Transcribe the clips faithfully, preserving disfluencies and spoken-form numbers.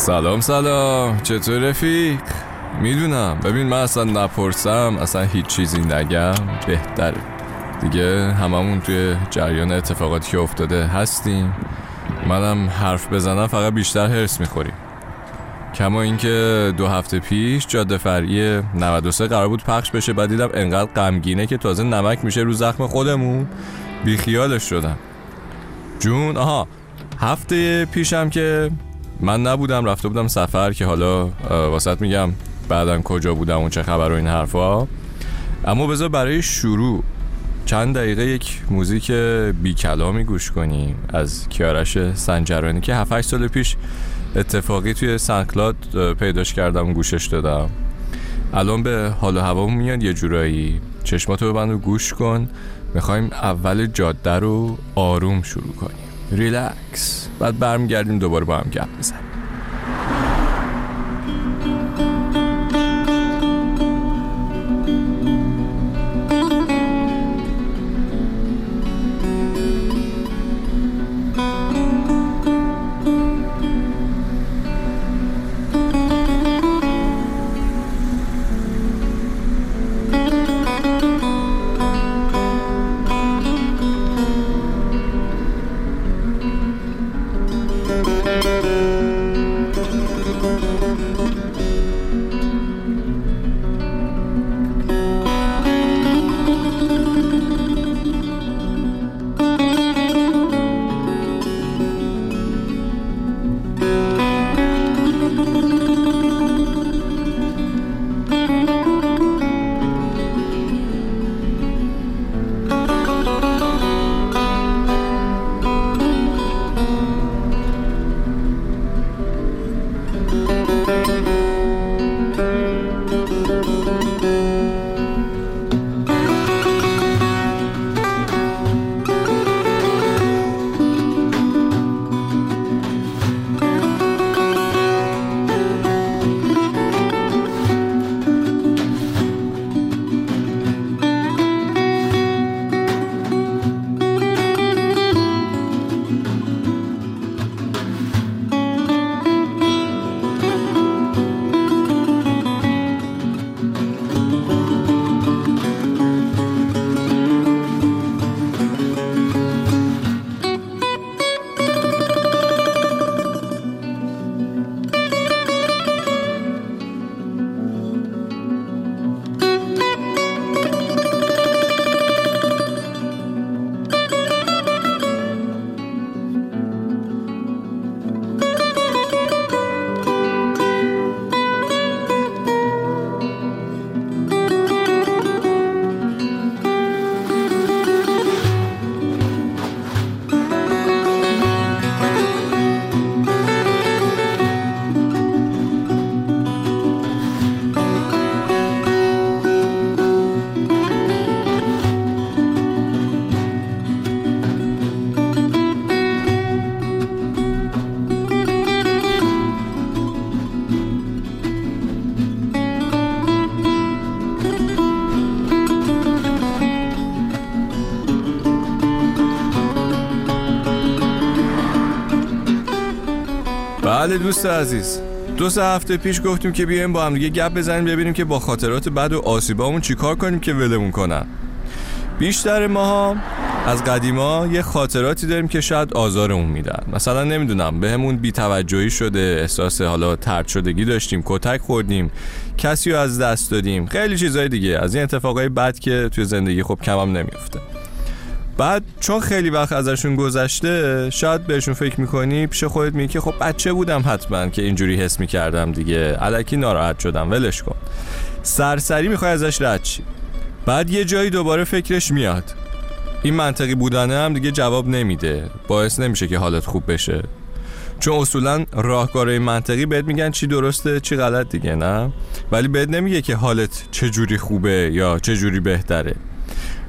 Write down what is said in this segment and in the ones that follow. سلام سلام، چطور رفیق؟ میدونم، ببین من اصلا نپرسم، اصلا هیچ چیزی نگم بهتره دیگه، هممون توی جریان اتفاقاتی که افتاده هستیم، منم حرف بزنم فقط بیشتر هرس میخوریم. کما اینکه دو هفته پیش جاده فرعی نود و سه قرار بود پخش بشه، بعد دیدم انقدر غمگینه که تازه نمک میشه رو زخم خودمون، بیخیالش شدم جون. آها، هفته پیشم که من نبودم، رفته بودم سفر، که حالا واسط میگم بعدم کجا بودم اون چه خبر و این حرفا. اما بذار برای شروع چند دقیقه یک موزیک بی کلامی گوش کنیم از کیارش سنجرانی که هفت هشت سال پیش اتفاقی توی سنکلاد پیداش کردم، گوشش دادم، الان به حال و هوا میاد یه جورایی. چشماتو ببند و گوش کن، میخوایم اول جاده رو آروم شروع کنیم، ریلکس، بعد برمیگردیم دوباره با هم گپ بزنیم. بله دوست عزیز، دو سه هفته پیش گفتیم که بیایم با هم دیگه گپ بزنیم، ببینیم که با خاطرات بد و آسیبامون چیکار کنیم که ولمون کنن. بیشتر ماها از قدیما یه خاطراتی داریم که شاید آزارمون میدن، مثلا نمیدونم بهمون بی‌توجهی شده، احساس حالا طرد شدگی داشتیم، کتک خوردیم، کسی رو از دست دادیم، خیلی چیزای دیگه از این اتفاقای بد که توی زندگی خب کمم نمیفته. بعد چون خیلی وقت ازشون گذشته، شاید بهشون فکر میکنی، پیش خودت میگی که خب بچه بودم حتما که اینجوری حس میکردم دیگه، الکی ناراحت شدم، ولش کن، سرسری میخوای ازش رد شی. بعد یه جایی دوباره فکرش میاد، این منطقی بودنه هم دیگه جواب نمیده، باعث نمیشه که حالت خوب بشه، چون اصولا راهکارهای منطقی بهت میگن چی درسته چی غلط دیگه، نه؟ ولی بهت نمیگه که حالت چجوری خوبه یا چجوری بهتره.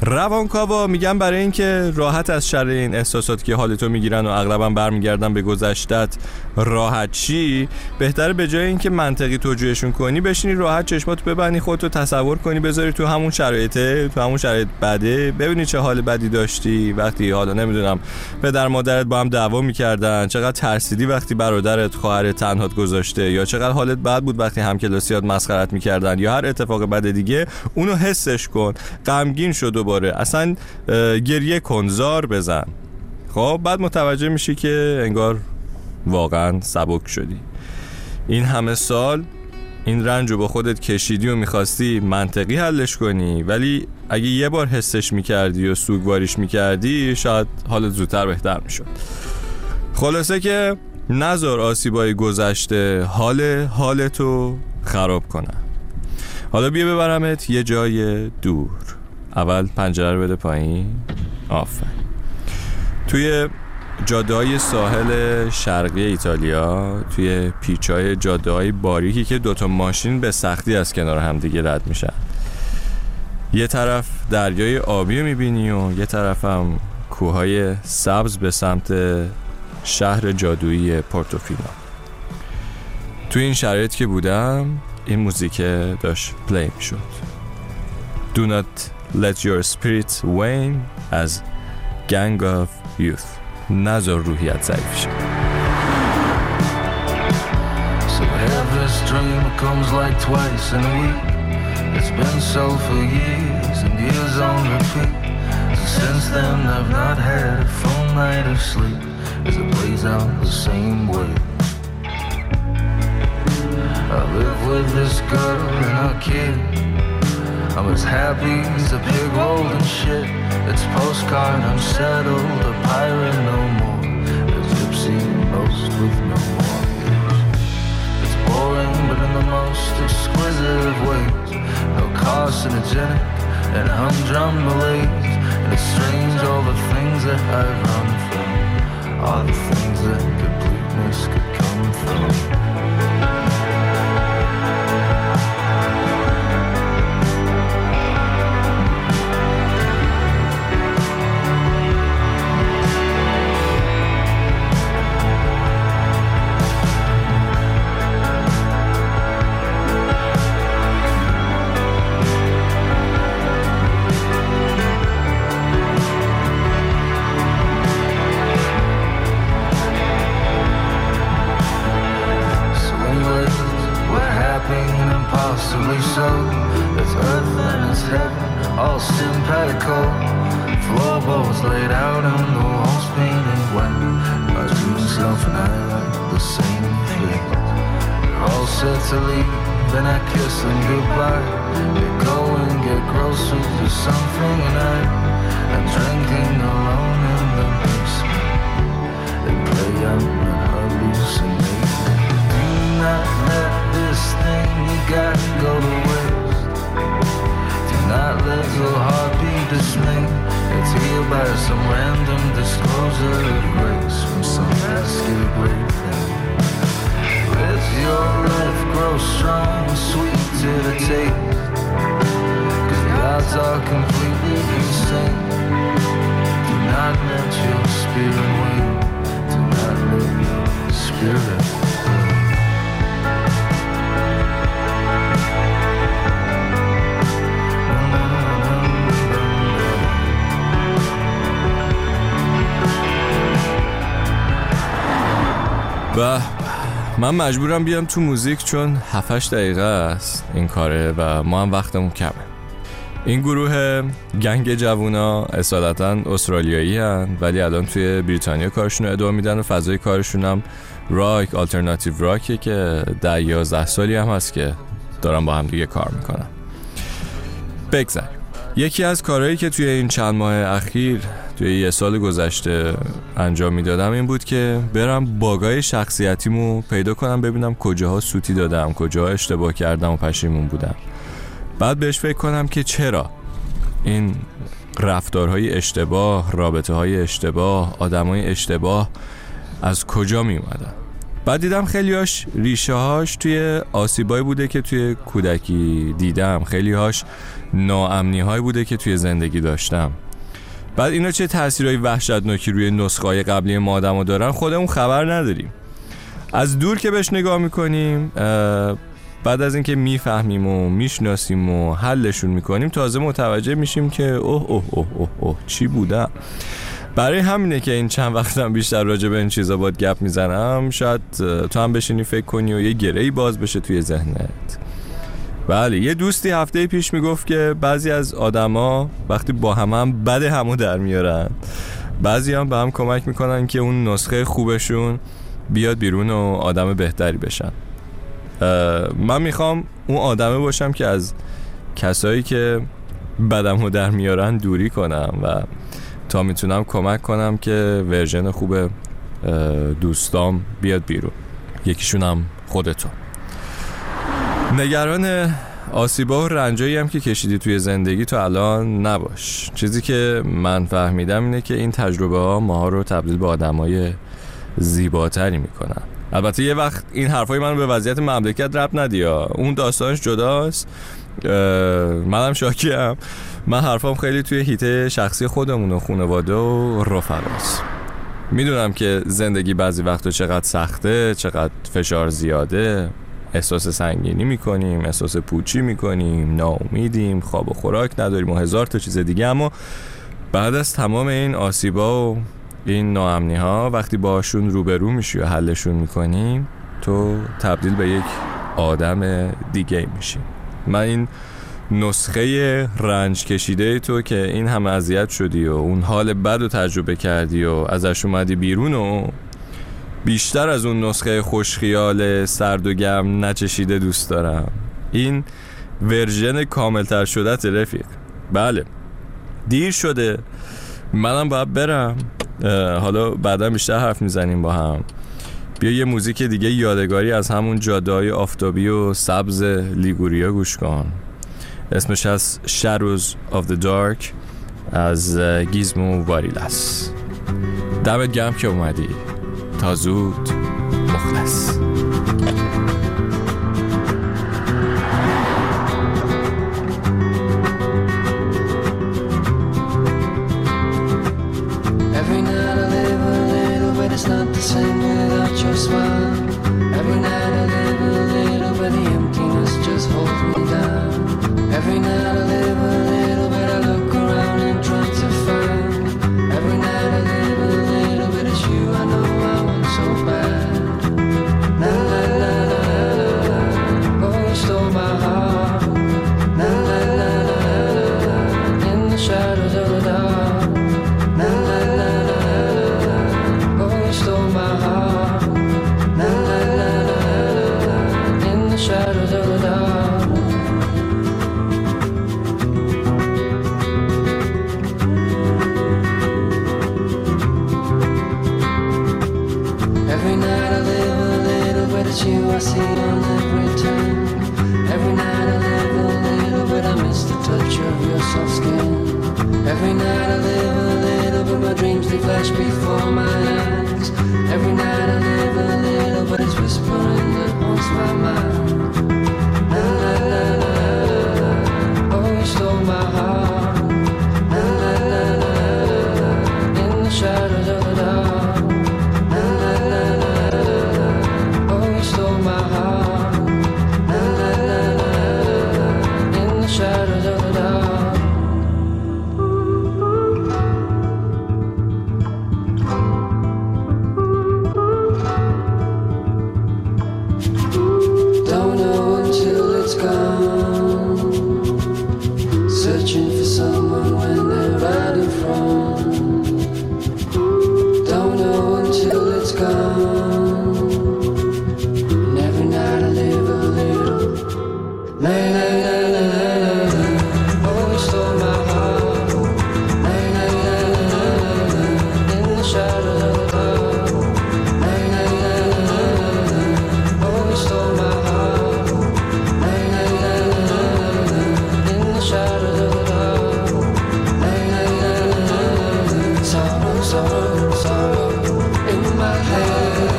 روانکاوا میگن برای اینکه راحت از شر این احساسات که حالتو میگیرن و اغلبم برمیگردن به گذشتت راحت شی، بهتره به جای اینکه منطقی توجیهشون کنی بشینی راحت چشماتو ببندی، خودتو تصور کنی، بذاری تو همون شرایطه، تو همون شرایط بده، ببینی چه حال بدی داشتی وقتی حالا نمیدونم پدر مادرت با هم دعوا میکردن، چقدر ترسیدی وقتی برادرت خواهرت تنهات گذاشته، یا چقدر حالت بد بود وقتی همکلاسیات مسخرهت میکردن، یا هر اتفاق بد دیگه. اونو حسش کن، غمگین شد دوباره، اصلا گریه کن، زار بزن. خب بعد متوجه میشی که انگار واقعا سبک شدی، این همه سال این رنج رو با خودت کشیدی و میخواستی منطقی حلش کنی، ولی اگه یه بار حسش میکردی و سوگواریش میکردی شاید حالت زودتر بهتر میشد. خلاصه که نذار آسیبای گذشته حال حالتو خراب کنه. حالا بیا ببرمت یه جای دور، اول پنجره رو بده پایین. آفرین. توی جاده‌های ساحل شرقی ایتالیا، توی پیچ‌های جاده‌های باریکی که دوتا ماشین به سختی از کنار هم دیگه رد میشن، یه طرف دریای آبی رو میبینی و یه طرف هم کوه‌های سبز به سمت شهر جادویی پورتوفینو. توی این شرایط که بودم این موزیک داشت پلی میشد، Do Not Let Your Spirit Wane از Gang of Youths. نذار روحیت ضعیف شه. So this dream comes like twice in a week. It's been so for years and years on repeat. Since then I've not had a full night of sleep. As it plays out the same way. I live with this girl and our kid. I'm as happy as a big rolling shit. It's postcard, I'm settled, a pirate no more. A gypsy most with no more years. It's boring but in the most exquisite of ways. No carcinogenic and humdrum malaise. And it's strange all the things that I run from. All the things that completeness could come from. So it's earth and it's heaven, all simpatico. Floorboards laid out on the walls painted white. My dreams self and I like the same thing. All set to leave, then I kiss them goodbye. We go and get groceries or something and I am drinking alone in the basement. They play out and hallucinate. Do not let this thing you got go to waste. Do not let your heart be dismayed. It's healed by some random disclosure of grace from some basket of great things. Let your life grow strong and sweet to the taste. Cause the odds are completely insane. Do not let your spirit wane. Do not let your spirit wane. و من مجبورم بیام تو موزیک چون هفت هشت دقیقه است این کاره و ما هم وقتمون کمه. این گروه گنگ جوونا اصالتا استرالیایی هستند ولی الان توی بریتانیا کارشون رو ادامه میدن و فضای کارشون هم راک آلترناتیو راکه که در یازده سالی هم هست که دارم با هم دیگه کار میکنم. بگذاریم یکی از کارهایی که توی این چند ماه اخیر توی یه سال گذشته انجام میدادم این بود که برم باگای شخصیتیمو پیدا کنم، ببینم کجاها سوتی دادم، کجاها اشتباه کردم و پشیمون بودم، بعد بهش فکر کنم که چرا این رفتارهای اشتباه، رابطه‌های اشتباه، آدمای اشتباه از کجا می اومدن. بعد دیدم خیلی‌هاش ریشه‌هاش توی آسیبایی بوده که توی کودکی دیدم، خیلی‌هاش ناامنی‌هایی بوده که توی زندگی داشتم. بعد اینا چه تأثیرهای وحشتناکی روی نسخه‌های قبلی ما آدم‌ها دارن خودمون خبر نداریم. از دور که بهش نگاه می‌کنیم، بعد از اینکه میفهمیم و میشناسیم و حلشون می‌کنیم، تازه متوجه میشیم که اوه اوه اوه اوه اوه چی بوده. برای همینه که این چند وقتم بیشتر راجع به این چیزا باید گپ میزنم. شاید تو هم بشینی فکر کنی و یه گره‌ای باز بشه توی ذهنت. بله، یه دوستی هفته پیش میگفت که بعضی از آدما وقتی با هم هم بد همو در میارن، بعضی هم به هم کمک میکنن که اون نسخه خوبشون بیاد بیرون و آدم بهتری بشن. من میخوام اون آدمه باشم که از کسایی که بدمو در میارن دوری کنم و تا میتونم کمک کنم که ورژن خوب دوستام بیاد بیرون. یکیشونم خودتون. نگران آسیبا و رنجایی هم که کشیدی توی زندگی تو الان نباش. چیزی که من فهمیدم اینه که این تجربه ها ماها رو تبدیل به آدمای زیباتری میکنن. البته یه وقت این حرفای منو به وضعیت مملکت ربط ندیا، اون داستانش جداست. منم شاکیم. من حرفام خیلی توی هیته شخصی خودمون و خانواده و رفقاست. میدونم که زندگی بعضی وقتا چقدر سخته، چقدر فشار زیاده، احساس سنگینی میکنیم، احساس پوچی میکنیم، ناامیدیم، خواب و خوراک نداریم و هزار تا چیز دیگه. اما بعد از تمام این آسیبا و این ناامنی ها وقتی باشون روبرو میشی و حلشون میکنیم، تو تبدیل به یک آدم دیگه میشی. من این نسخه رنج کشیده تو که این همه اذیت شدی و اون حال بد رو تجربه کردی و ازش اومدی بیرون و بیشتر از اون نسخه خوشخیال سرد و گرم نچشیده دوست دارم. این ورژن کاملتر شدت رفیق. بله، دیر شده، منم باید برم. حالا بعدا بیشتر حرف میزنیم با هم. بیا یه موزیک دیگه یادگاری از همون جاده‌های آفتابی و سبز لیگوریا گوش کن. اسمش از Shadows of the Dark از گیزمو واریلاس. دمت گرم که اومدی. تا زود. مخلص. Sorrow, sorrow in my head.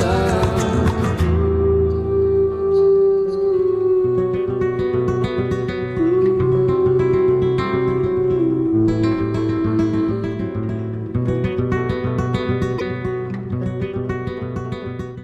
دارم.